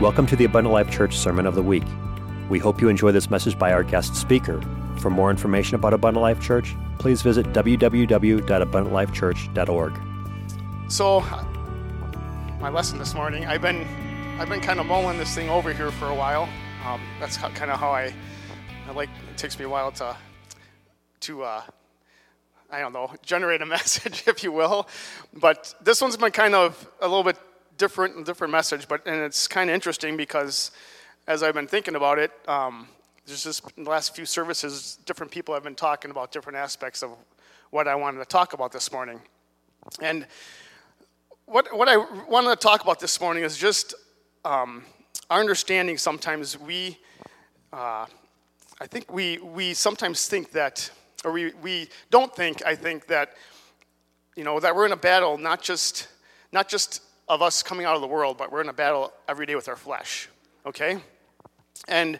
Welcome to the Abundant Life Church Sermon of the Week. We hope you enjoy this message by our guest speaker. For more information about Abundant Life Church, please visit www.abundantlifechurch.org. So, my lesson this morning, I've been kind of mulling this thing over here for a while. That's kind of how I like. It takes me a while to I don't know, generate a message, if you will. But this one's been kind of a little bit different message. And it's kind of interesting because as I've been thinking about it, just this last few services, different people have been talking about different aspects of what I wanted to talk about this morning. And what I wanted to talk about this morning is just our understanding. Sometimes I think that you know, that we're in a battle not just of us coming out of the world, but we're in a battle every day with our flesh, okay? And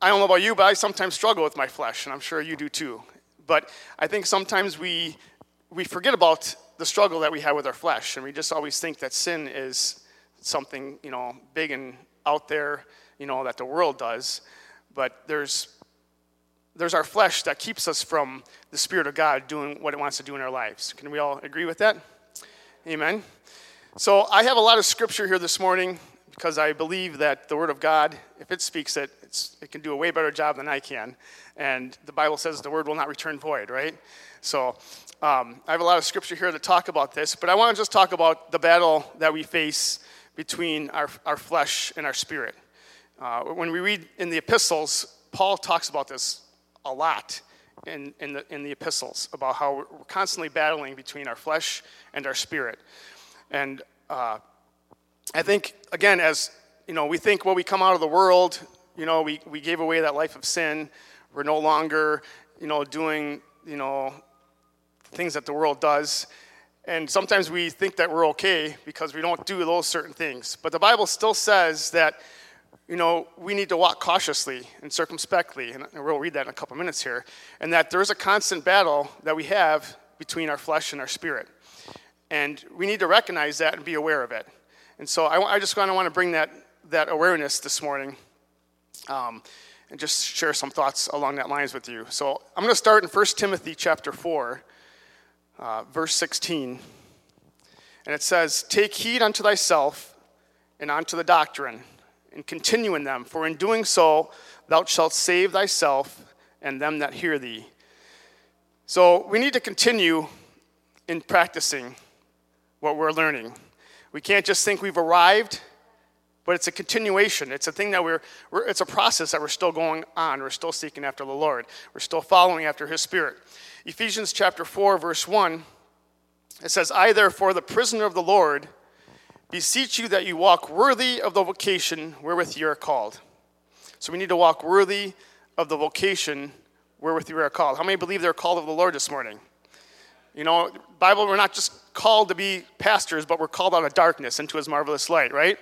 I don't know about you, but I sometimes struggle with my flesh, and I'm sure you do too. But I think sometimes we forget about the struggle that we have with our flesh, and we just always think that sin is something, you know, big and out there, you know, that the world does. But there's our flesh that keeps us from the Spirit of God doing what it wants to do in our lives. Can we all agree with that? Amen. So I have a lot of scripture here this morning because I believe that the Word of God, if it speaks it, it can do a way better job than I can. And the Bible says the Word will not return void, right? So I have a lot of scripture here to talk about this, but I want to just talk about the battle that we face between our flesh and our spirit. When we read in the epistles, Paul talks about this a lot in the epistles, about how we're constantly battling between our flesh and our spirit. And I think, again, as you know, we think, well, we come out of the world, you know, we gave away that life of sin. We're no longer, you know, doing, you know, things that the world does. And sometimes we think that we're okay because we don't do those certain things. But the Bible still says that, you know, we need to walk cautiously and circumspectly, and we'll read that in a couple minutes here, and that there is a constant battle that we have between our flesh and our spirit. And we need to recognize that and be aware of it. And so I just kind of want to bring that awareness this morning and just share some thoughts along that lines with you. So I'm going to start in 1 Timothy chapter 4, verse 16. And it says, "Take heed unto thyself and unto the doctrine, and continue in them. For in doing so thou shalt save thyself and them that hear thee." So we need to continue in practicing what we're learning. We can't just think we've arrived, but it's a continuation. It's a thing that it's a process that we're still going on. We're still seeking after the Lord. We're still following after His Spirit. Ephesians chapter 4, verse 1, it says, "I therefore, the prisoner of the Lord, beseech you that you walk worthy of the vocation wherewith you are called." So we need to walk worthy of the vocation wherewith you are called. How many believe they're called of the Lord this morning? You know, Bible, we're not just called to be pastors, but we're called out of darkness into His marvelous light, right?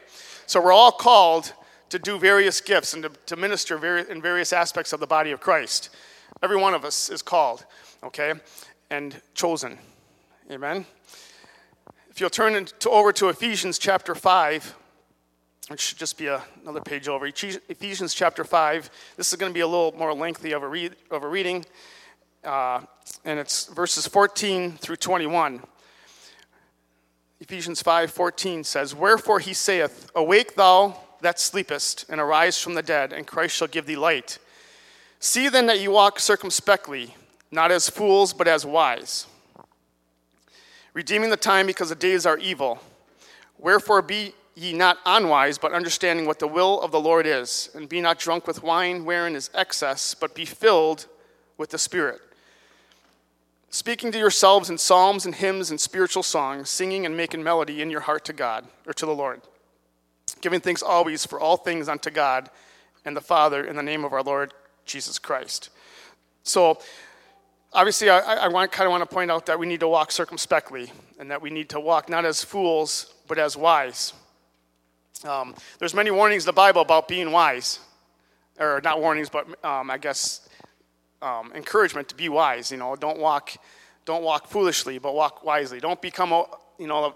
So we're all called to do various gifts and to minister in various aspects of the body of Christ. Every one of us is called, okay, and chosen. Amen? If you'll turn over to Ephesians chapter 5, which should just be another page over. Ephesians chapter 5, this is going to be a little more lengthy of a reading. And it's verses 14 through 21. Ephesians 5:14 says, "Wherefore he saith, Awake thou that sleepest, and arise from the dead, and Christ shall give thee light. See then that ye walk circumspectly, not as fools, but as wise, redeeming the time, because the days are evil. Wherefore be ye not unwise, but understanding what the will of the Lord is, and be not drunk with wine, wherein is excess, but be filled with the Spirit, speaking to yourselves in psalms and hymns and spiritual songs, singing and making melody in your heart to God," or to the Lord, "giving thanks always for all things unto God and the Father in the name of our Lord Jesus Christ." So obviously I kind of want to point out that we need to walk circumspectly, and that we need to walk not as fools, but as wise. There's many warnings in the Bible about being wise, or not warnings, but encouragement to be wise. You know, don't walk foolishly, but walk wisely. Don't become, you know,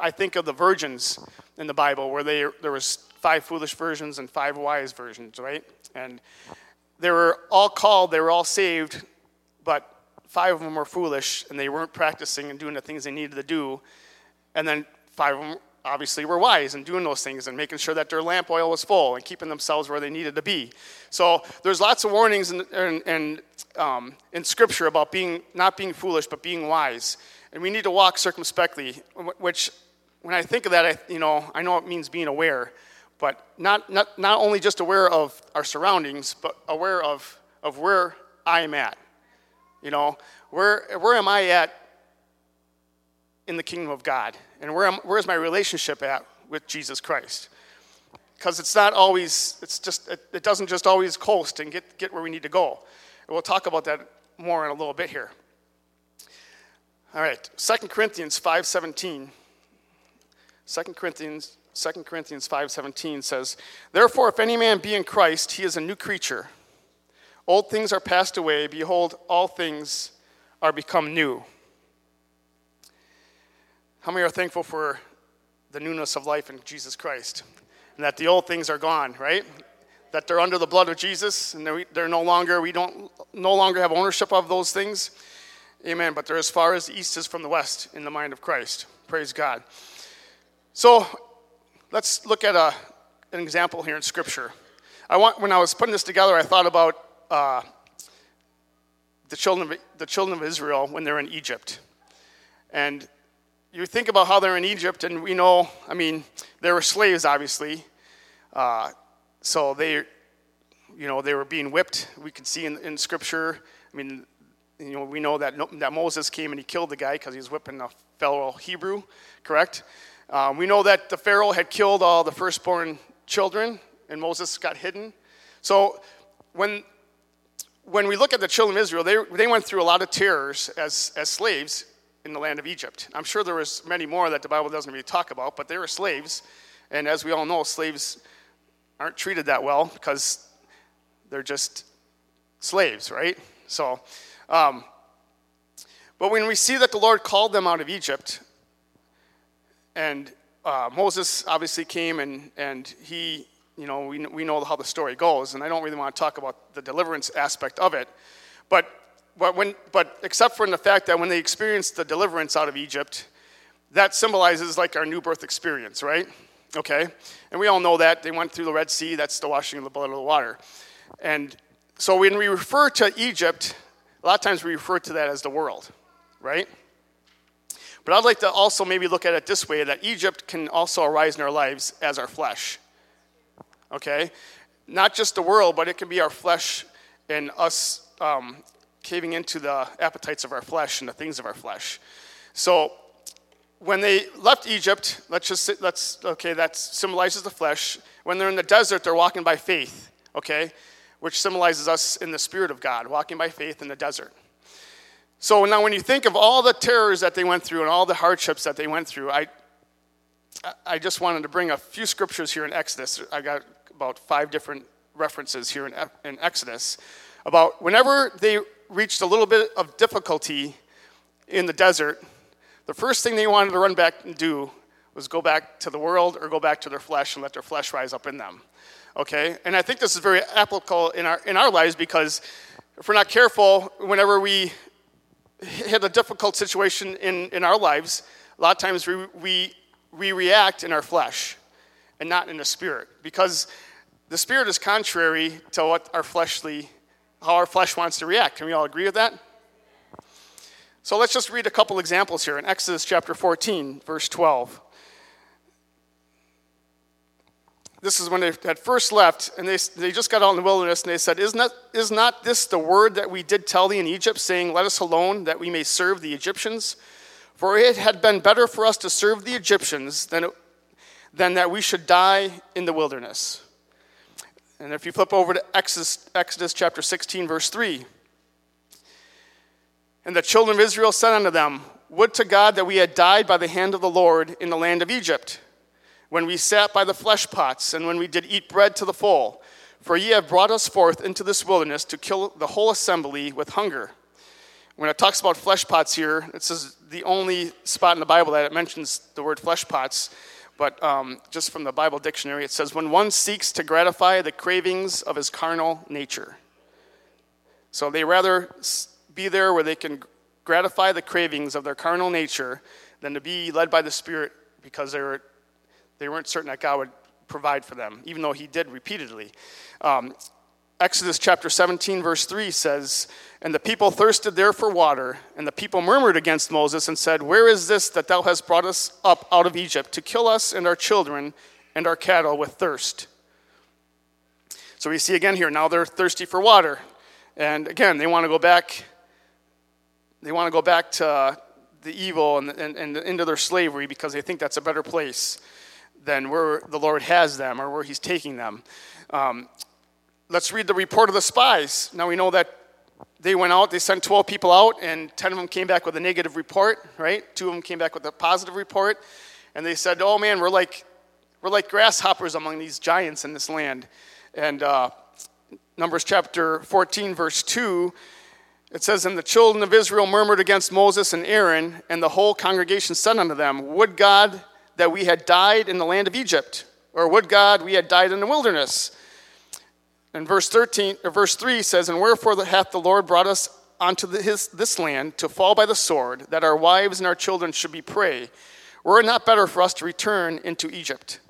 I think of the virgins in the Bible where there was 5 foolish versions and 5 wise versions, right? And they were all called, they were all saved, but 5 of them were foolish and they weren't practicing and doing the things they needed to do. And then 5 of them obviously were wise and doing those things and making sure that their lamp oil was full and keeping themselves where they needed to be. So there's lots of warnings in Scripture about not being foolish but being wise. And we need to walk circumspectly, which when I think of that, I know it means being aware, but not only just aware of our surroundings, but aware of where I'm at. Where am I at in the kingdom of God? And where is my relationship at with Jesus Christ? Because it doesn't just always coast and get where we need to go. And we'll talk about that more in a little bit here. All right, 2 Corinthians 5:17. 2 Corinthians 5:17 says, "Therefore, if any man be in Christ, he is a new creature. Old things are passed away. Behold, all things are become new." How many are thankful for the newness of life in Jesus Christ? And that the old things are gone, right? That they're under the blood of Jesus, and they're no longer have ownership of those things. Amen. But they're as far as the east is from the west in the mind of Christ. Praise God. So let's look at an example here in Scripture. When I was putting this together, I thought about the children of Israel when they're in Egypt. And you think about how they're in Egypt, and we know, they were slaves, obviously. So they were being whipped. We can see in Scripture, we know that Moses came and he killed the guy because he was whipping a fellow Hebrew, correct? We know that the Pharaoh had killed all the firstborn children, and Moses got hidden. So when we look at the children of Israel, they went through a lot of terrors as slaves in the land of Egypt. I'm sure there was many more that the Bible doesn't really talk about, but they were slaves. And as we all know, slaves aren't treated that well because they're just slaves, right? So... but when we see that the Lord called them out of Egypt, and Moses obviously came and he, we know how the story goes, and I don't really want to talk about the deliverance aspect of it, but except for the fact that when they experienced the deliverance out of Egypt, that symbolizes like our new birth experience, right? Okay, and we all know that they went through the Red Sea. That's the washing of the blood of the water, and so when we refer to Egypt, a lot of times we refer to that as the world, right? But I'd like to also maybe look at it this way, that Egypt can also arise in our lives as our flesh, okay? Not just the world, but it can be our flesh and us caving into the appetites of our flesh and the things of our flesh. So when they left Egypt, that symbolizes the flesh. When they're in the desert, they're walking by faith, okay? Which symbolizes us in the Spirit of God, walking by faith in the desert. So now when you think of all the terrors that they went through and all the hardships that they went through, I just wanted to bring a few scriptures here in Exodus. I got about 5 different references here in Exodus about whenever they reached a little bit of difficulty in the desert, the first thing they wanted to run back and do was go back to the world or go back to their flesh and let their flesh rise up in them. Okay, and I think this is very applicable in our lives, because if we're not careful, whenever we hit a difficult situation in our lives, a lot of times we react in our flesh and not in the Spirit, because the Spirit is contrary to what how our flesh wants to react. Can we all agree with that? So let's just read a couple examples here in Exodus chapter 14, verse 12. This is when they had first left, and they just got out in the wilderness, and they said, Is not this the word that we did tell thee in Egypt, saying, Let us alone, that we may serve the Egyptians? For it had been better for us to serve the Egyptians than that we should die in the wilderness. And if you flip over to Exodus chapter 16, verse 3, And the children of Israel said unto them, Would to God that we had died by the hand of the Lord in the land of Egypt, when we sat by the flesh pots, and when we did eat bread to the full. For ye have brought us forth into this wilderness to kill the whole assembly with hunger. When it talks about flesh pots here, this is the only spot in the Bible that it mentions the word flesh pots. But just from the Bible dictionary, it says, when one seeks to gratify the cravings of his carnal nature. So they rather be there where they can gratify the cravings of their carnal nature than to be led by the Spirit, because they weren't certain that God would provide for them, even though he did repeatedly. Exodus chapter 17, verse 3 says, "And the people thirsted there for water, and the people murmured against Moses and said, 'Where is this that thou hast brought us up out of Egypt to kill us and our children and our cattle with thirst?'" So we see again here, now they're thirsty for water. And again, they want to go back to the evil and into their slavery, because they think that's a better place than where the Lord has them or where he's taking them. Let's read the report of the spies. Now we know that they went out, they sent 12 people out, and 10 of them came back with a negative report, right? 2 of them came back with a positive report, and they said, "Oh man, we're like grasshoppers among these giants in this land." And Numbers chapter 14, verse 2, it says, "And the children of Israel murmured against Moses and Aaron, and the whole congregation said unto them, 'Would God that we had died in the land of Egypt, or would God we had died in the wilderness.'" And verse 3 says, "And wherefore hath the Lord brought us unto this land to fall by the sword, that our wives and our children should be prey? Were it not better for us to return into Egypt?"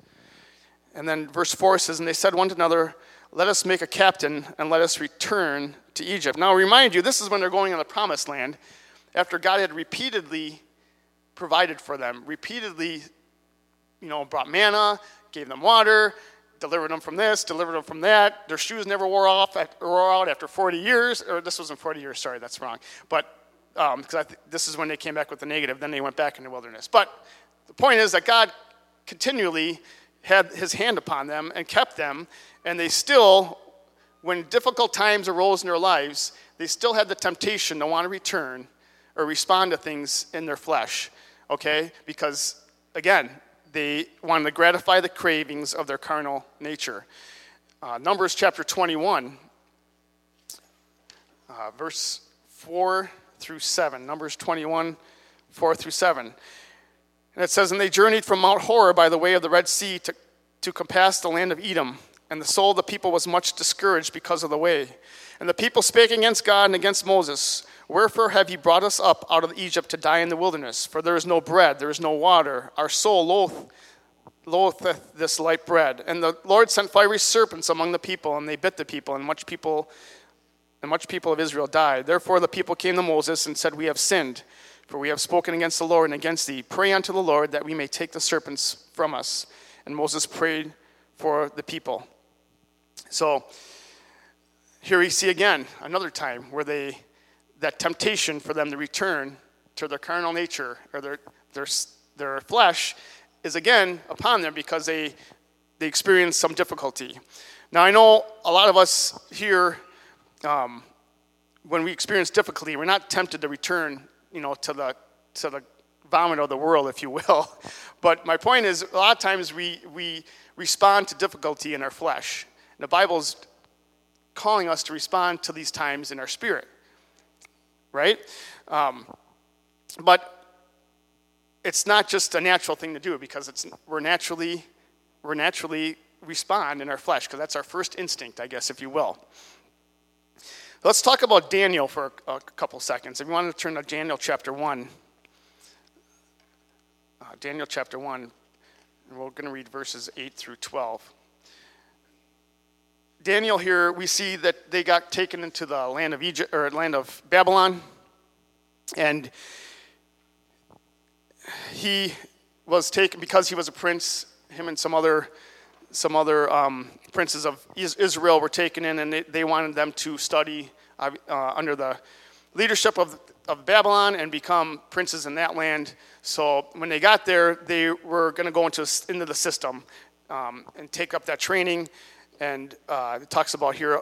And then verse 4 says, "And they said one to another, 'Let us make a captain, and let us return to Egypt.'" Now I remind you, this is when they're going in the promised land, after God had repeatedly provided for them, repeatedly, brought manna, gave them water, delivered them from this, delivered them from that. Their shoes never wore out after 40 years. Or this wasn't 40 years, sorry, that's wrong. But because this is when they came back with the negative. Then they went back in the wilderness. But the point is that God continually had his hand upon them and kept them. And they still, when difficult times arose in their lives, they still had the temptation to want to return or respond to things in their flesh. Okay? Because, again, they wanted to gratify the cravings of their carnal nature. Numbers chapter 21, verse 4 through 7. Numbers 21, 4 through 7. And it says, "And they journeyed from Mount Hor by the way of the Red Sea to compass the land of Edom. And the soul of the people was much discouraged because of the way. And the people spake against God and against Moses, 'Wherefore have ye brought us up out of Egypt to die in the wilderness? For there is no bread, there is no water. Our soul loatheth this light bread.' And the Lord sent fiery serpents among the people, and they bit the people, and much people of Israel died. Therefore the people came to Moses and said, 'We have sinned, for we have spoken against the Lord and against thee. Pray unto the Lord that we may take the serpents from us.' And Moses prayed for the people." So here we see again another time where that temptation for them to return to their carnal nature or their flesh is again upon them because they experience some difficulty. Now I know a lot of us here, when we experience difficulty, we're not tempted to return, to the vomit of the world, if you will. But my point is, a lot of times we respond to difficulty in our flesh. And the Bible's calling us to respond to these times in our spirit. Right? But it's not just a natural thing to do, because we naturally respond in our flesh, because that's our first instinct, I guess, if you will. Let's talk about Daniel for a couple seconds. If you want to turn to Daniel chapter 1. Daniel chapter 1, and we're going to read verses 8 through 12. Daniel here, we see that they got taken into the land of Egypt, or land of Babylon, and he was taken because he was a prince. Him and some other princes of Israel were taken in, and they wanted them to study under the leadership of Babylon and become princes in that land. So when they got there, they were going to go into the system and take up that training. And it talks about here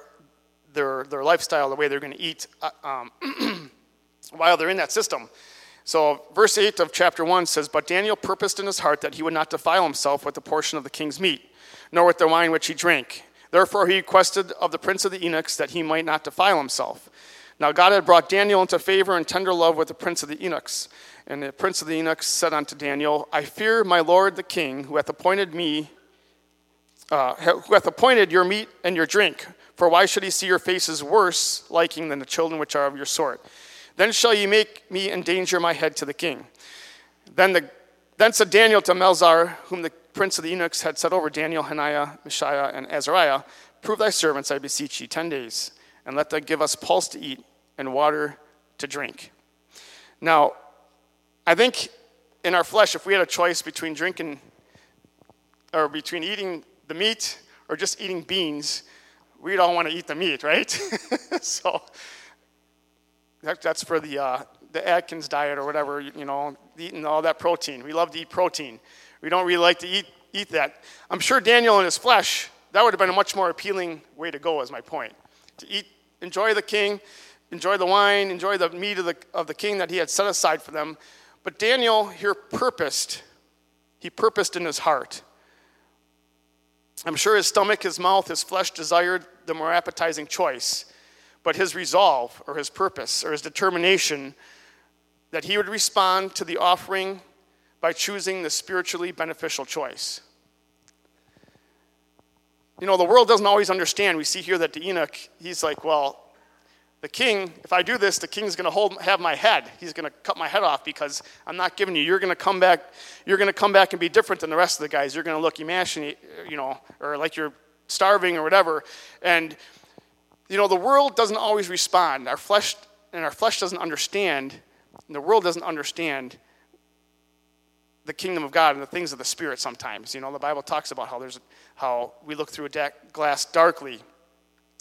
their lifestyle, the way they're going to eat while they're in that system. So verse 8 of chapter 1 says, "But Daniel purposed in his heart that he would not defile himself with the portion of the king's meat, nor with the wine which he drank. Therefore he requested of the prince of the eunuchs that he might not defile himself. Now God had brought Daniel into favor and tender love with the prince of the eunuchs. And the prince of the eunuchs said unto Daniel, I fear my lord the king, who hath appointed your meat and your drink. For why should he see your faces worse liking than the children which are of your sort? Then shall ye make me endanger my head to the king. Then said Daniel to Melzar, whom the prince of the eunuchs had set over Daniel, Hananiah, Mishael, and Azariah, prove thy servants, I beseech ye, 10 days, and let them give us pulse to eat and water to drink. Now, I think in our flesh, if we had a choice between drinking, or between eating the meat or just eating beans, we don't want to eat the meat, right? So that's for the Atkins diet or whatever, you know, eating all that protein. We love to eat protein. We don't really like to eat that. I'm sure Daniel in his flesh, that would have been a much more appealing way to go, is my point. To eat, enjoy the king, enjoy the wine, enjoy the meat of the king that he had set aside for them. But Daniel here purposed in his heart. I'm sure his stomach, his mouth, his flesh desired the more appetizing choice. But his resolve or his purpose or his determination that he would respond to the offering by choosing the spiritually beneficial choice. You know, the world doesn't always understand. We see here that the eunuch, he's like, well, the king, if I do this, the king's going to have my head. He's going to cut my head off because I'm not giving you. You're going to come back and be different than the rest of the guys. You're going to look emaciated, you know, or like you're starving or whatever. And, you know, the world doesn't always respond. Our flesh doesn't understand, and the world doesn't understand the kingdom of God and the things of the spirit sometimes. You know, the Bible talks about how we look through a glass darkly.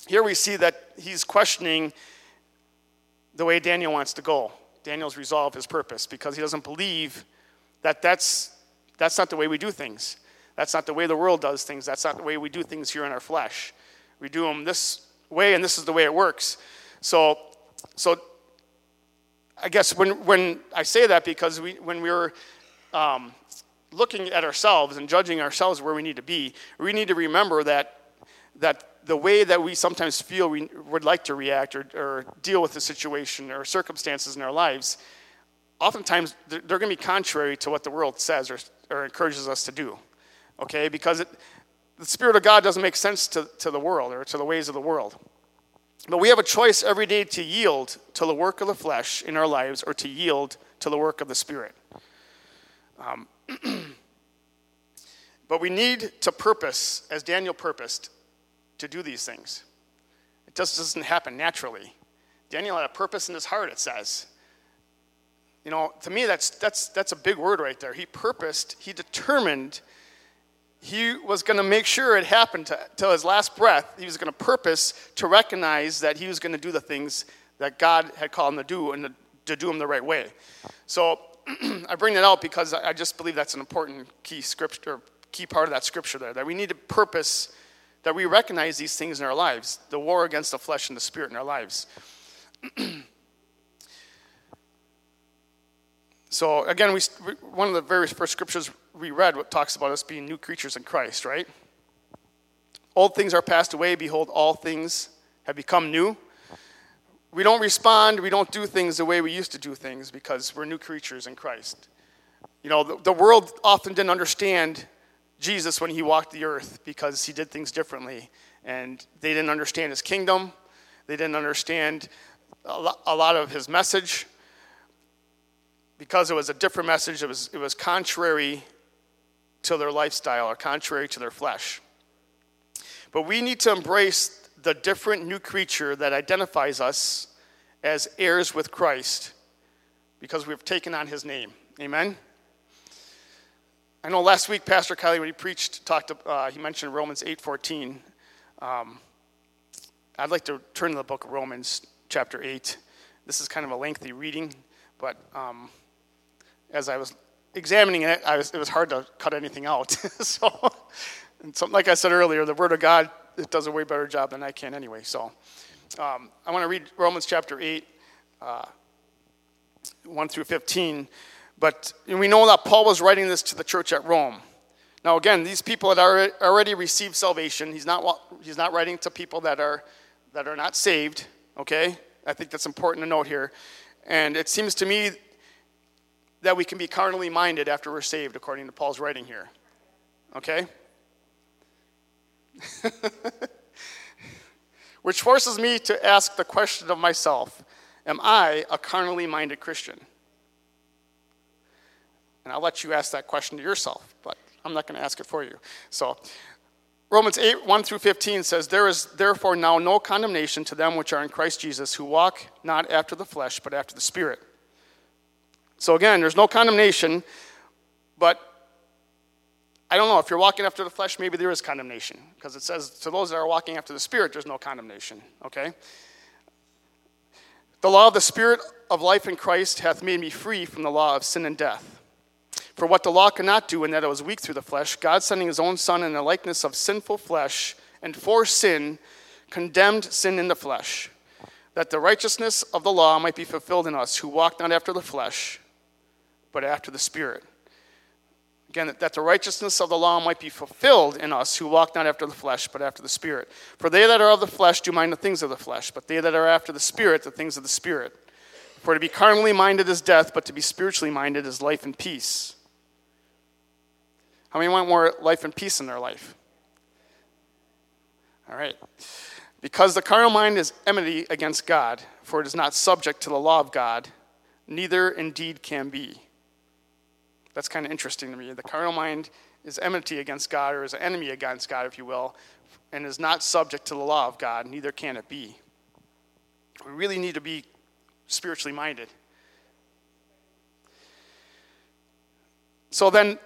Here we see that he's questioning the way Daniel wants to go. Daniel's resolve, his purpose, because he doesn't believe that that's not the way we do things. That's not the way the world does things. That's not the way we do things here in our flesh. We do them this way, and this is the way it works. So I guess when I say that, because when we were looking at ourselves and judging ourselves where we need to be, we need to remember that the way that we sometimes feel we would like to react or deal with the situation or circumstances in our lives, oftentimes they're going to be contrary to what the world says or encourages us to do, okay? Because the Spirit of God doesn't make sense to the world or to the ways of the world. But we have a choice every day to yield to the work of the flesh in our lives or to yield to the work of the Spirit. But we need to purpose, as Daniel purposed, to do these things. It just doesn't happen naturally. Daniel had a purpose in his heart, it says. You know, to me, that's a big word right there. He purposed, he determined, he was going to make sure it happened till his last breath. He was going to purpose to recognize that he was going to do the things that God had called him to do and to do them the right way. So I bring that out because I just believe that's an important key part of that scripture there, that we need to purpose, that we recognize these things in our lives, the war against the flesh and the spirit in our lives. So again, one of the very first scriptures we read talks about us being new creatures in Christ, right? Old things are passed away. Behold, all things have become new. We don't respond, we don't do things the way we used to do things because we're new creatures in Christ. You know, the world often didn't understand Jesus when he walked the earth because he did things differently. And they didn't understand his kingdom. They didn't understand a lot of his message because it was a different message. It was contrary to their lifestyle or contrary to their flesh. But we need to embrace the different new creature that identifies us as heirs with Christ because we've taken on his name. Amen? I know last week Pastor Kylie, when he preached, he mentioned Romans 8:14. I'd like to turn to the book of Romans chapter 8. This is kind of a lengthy reading, but as I was examining it, it was hard to cut anything out. So, like I said earlier, the Word of God, it does a way better job than I can anyway. So I want to read Romans chapter 8, 1 through 15. But we know that Paul was writing this to the church at Rome. Now, again, these people had already received salvation. He's not writing to people that are not saved, okay? I think that's important to note here. And it seems to me that we can be carnally minded after we're saved, according to Paul's writing here. Okay? Which forces me to ask the question of myself, am I a carnally minded Christian? And I'll let you ask that question to yourself, but I'm not going to ask it for you. So, Romans 8, 1 through 15 says, "There is therefore now no condemnation to them which are in Christ Jesus, who walk not after the flesh, but after the Spirit." So again, there's no condemnation, but I don't know. If you're walking after the flesh, maybe there is condemnation, because it says to those that are walking after the Spirit, there's no condemnation, okay? "The law of the Spirit of life in Christ hath made me free from the law of sin and death. For what the law could not do, in that it was weak through the flesh, God sending his own Son in the likeness of sinful flesh, and for sin, condemned sin in the flesh, that the righteousness of the law might be fulfilled in us, who walk not after the flesh, but after the Spirit." Again, that the righteousness of the law might be fulfilled in us, who walk not after the flesh, but after the Spirit. "For they that are of the flesh do mind the things of the flesh, but they that are after the Spirit, the things of the Spirit. For to be carnally minded is death, but to be spiritually minded is life and peace." How many want more life and peace in their life? All right. "Because the carnal mind is enmity against God, for it is not subject to the law of God, neither indeed can be." That's kind of interesting to me. The carnal mind is enmity against God, or is an enemy against God, if you will, and is not subject to the law of God, neither can it be. We really need to be spiritually minded. So then,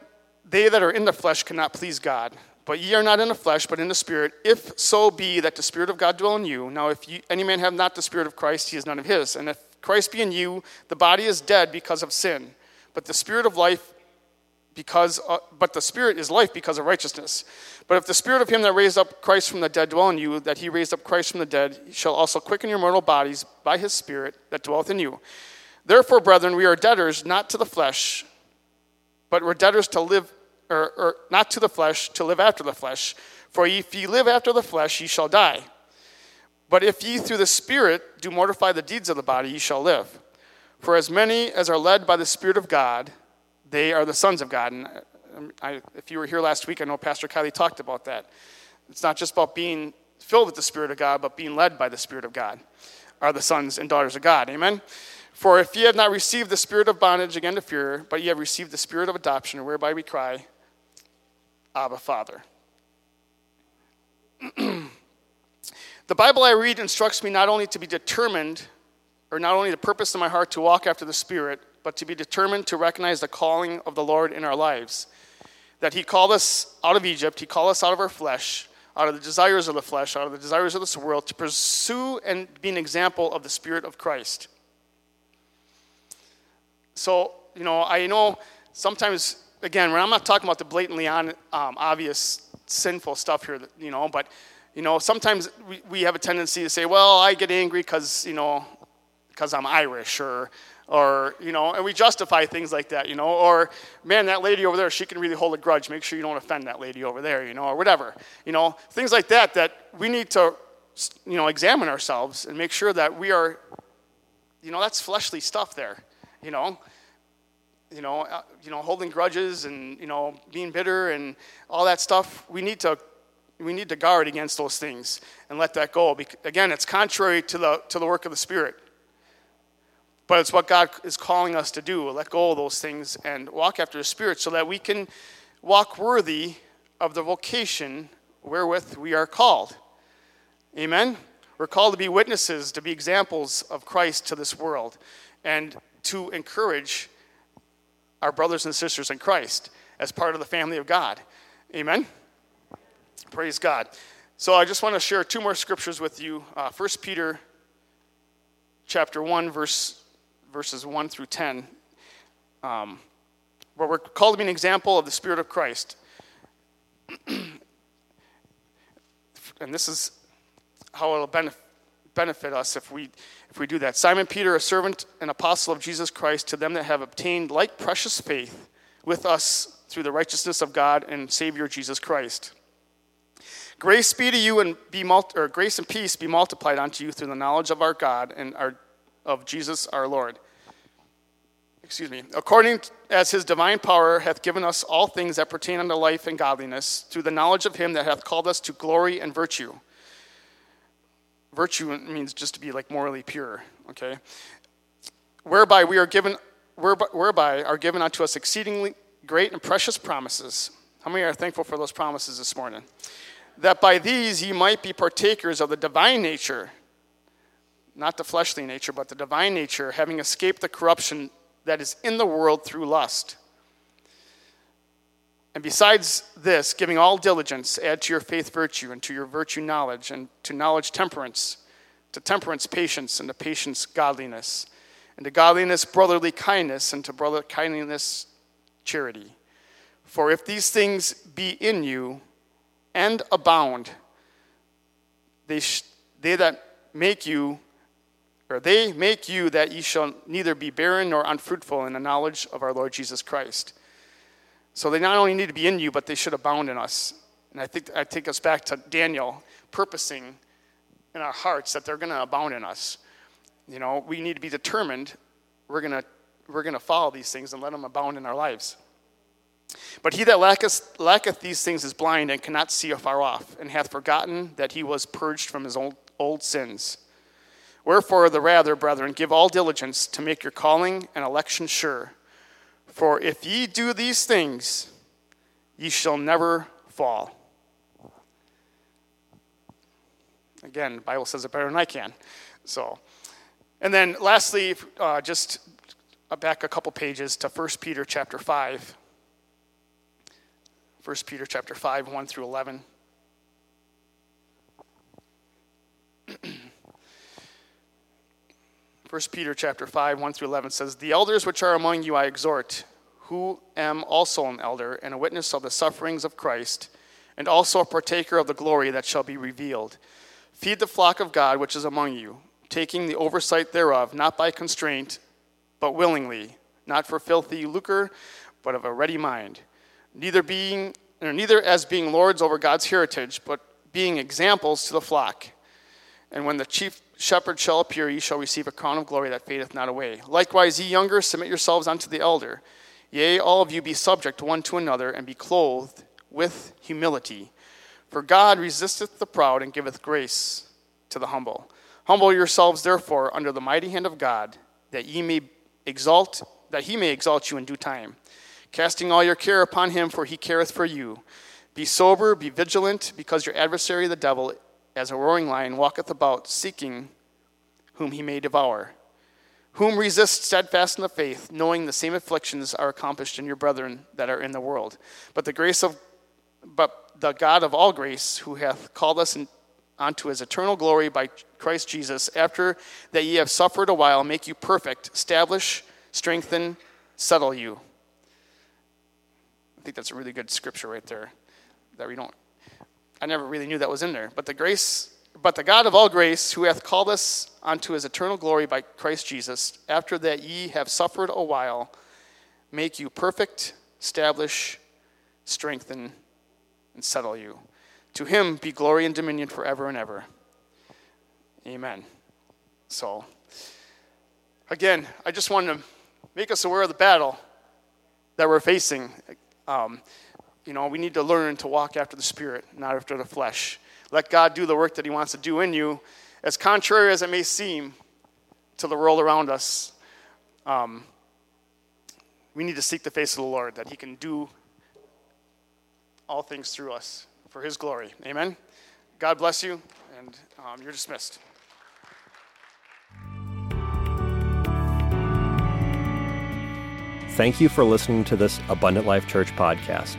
"They that are in the flesh cannot please God. But ye are not in the flesh, but in the Spirit, if so be that the Spirit of God dwell in you. Now if any man have not the Spirit of Christ, he is none of his. And if Christ be in you, the body is dead because of sin, but the Spirit of life but the Spirit is life because of righteousness. But if the Spirit of him that raised up Christ from the dead dwell in you, that he raised up Christ from the dead, he shall also quicken your mortal bodies by his Spirit that dwelleth in you. Therefore, brethren, we are debtors not to the flesh, but we're debtors to live, or not to the flesh, to live after the flesh. For if ye live after the flesh, ye shall die. But if ye through the Spirit do mortify the deeds of the body, ye shall live. For as many as are led by the Spirit of God, they are the sons of God." And if you were here last week, I know Pastor Kylie talked about that. It's not just about being filled with the Spirit of God, but being led by the Spirit of God, are the sons and daughters of God. Amen? "For if ye have not received the spirit of bondage again to fear, but ye have received the Spirit of adoption, whereby we cry, Abba, Father." "The Bible I read instructs me not only to be determined, or not only the purpose in my heart to walk after the Spirit, but to be determined to recognize the calling of the Lord in our lives. That he called us out of Egypt, he called us out of our flesh, out of the desires of the flesh, out of the desires of this world, to pursue and be an example of the Spirit of Christ." So, I know sometimes, again, when I'm not talking about the blatantly obvious sinful stuff here, but sometimes we have a tendency to say, well, I get angry because I'm Irish or and we justify things like that, or man, that lady over there, she can really hold a grudge. Make sure you don't offend that lady over there, or whatever, things like that we need to, examine ourselves and make sure that we are, that's fleshly stuff there, holding grudges and being bitter and all that stuff. We need to guard against those things and let that go. Again, it's contrary to the work of the Spirit, but it's what God is calling us to do. Let go of those things and walk after the Spirit, so that we can walk worthy of the vocation wherewith we are called. Amen. We're called to be witnesses, to be examples of Christ to this world, and to encourage our brothers and sisters in Christ as part of the family of God. Amen? Praise God. So I just want to share two more scriptures with you. 1 Peter chapter 1, verses 1 through 10, where we're called to be an example of the Spirit of Christ. And this is how it will benefit us if we do that. "Simon Peter, a servant and apostle of Jesus Christ, to them that have obtained like precious faith with us through the righteousness of God and Savior Jesus Christ. Grace be to you, and grace and peace be multiplied unto you through the knowledge of our God and of Jesus our Lord. According as his divine power hath given us all things that pertain unto life and godliness, through the knowledge of him that hath called us to glory and virtue. Virtue means just to be like morally pure, okay? Whereby are given unto us exceedingly great and precious promises. How many are thankful for those promises this morning? That by these ye might be partakers of the divine nature, not the fleshly nature, but the divine nature, having escaped the corruption that is in the world through lust. And besides this, giving all diligence, add to your faith virtue, and to your virtue knowledge, and to knowledge temperance, to temperance patience, and to patience godliness, and to godliness brotherly kindness, and to brotherly kindness charity. For if these things be in you and abound, they make you that ye shall neither be barren nor unfruitful in the knowledge of our Lord Jesus Christ. So they not only need to be in you, but they should abound in us. And I think I take us back to Daniel purposing in our hearts that they're going to abound in us. You know, we need to be determined. We're going to follow these things and let them abound in our lives. But he that lacketh these things is blind and cannot see afar off, and hath forgotten that he was purged from his old sins. Wherefore, the rather, brethren, give all diligence to make your calling and election sure. For if ye do these things, ye shall never fall. Again, the Bible says it better than I can. So, and then lastly, just back a couple pages to 1 Peter chapter 5. 1 Peter chapter 5, 1 through 11. First Peter chapter 5, 1 through 11 says, The elders which are among you I exhort, who am also an elder and a witness of the sufferings of Christ, and also a partaker of the glory that shall be revealed. Feed the flock of God which is among you, taking the oversight thereof, not by constraint, but willingly, not for filthy lucre, but of a ready mind, neither as being lords over God's heritage, but being examples to the flock. And when the chief shepherd shall appear, ye shall receive a crown of glory that fadeth not away. Likewise, ye younger, submit yourselves unto the elder. Yea, all of you be subject one to another, and be clothed with humility. For God resisteth the proud, and giveth grace to the humble. Humble yourselves, therefore, under the mighty hand of God, that he may exalt you in due time. Casting all your care upon him, for he careth for you. Be sober, be vigilant, because your adversary the devil, as a roaring lion, walketh about, seeking whom he may devour. Whom resist steadfast in the faith, knowing the same afflictions are accomplished in your brethren that are in the world. But the God of all grace, who hath called us unto his eternal glory by Christ Jesus, after that ye have suffered a while, make you perfect, establish, strengthen, settle you. I think that's a really good scripture right there that we don't. I never really knew that was in there. But the God of all grace, who hath called us unto his eternal glory by Christ Jesus, after that ye have suffered a while, make you perfect, establish, strengthen, and settle you. To him be glory and dominion forever and ever. Amen. So, again, I just wanted to make us aware of the battle that we're facing. You know, we need to learn to walk after the Spirit, not after the flesh. Let God do the work that he wants to do in you, as contrary as it may seem to the world around us. We need to seek the face of the Lord, that he can do all things through us for his glory. Amen? God bless you, and you're dismissed. Thank you for listening to this Abundant Life Church podcast.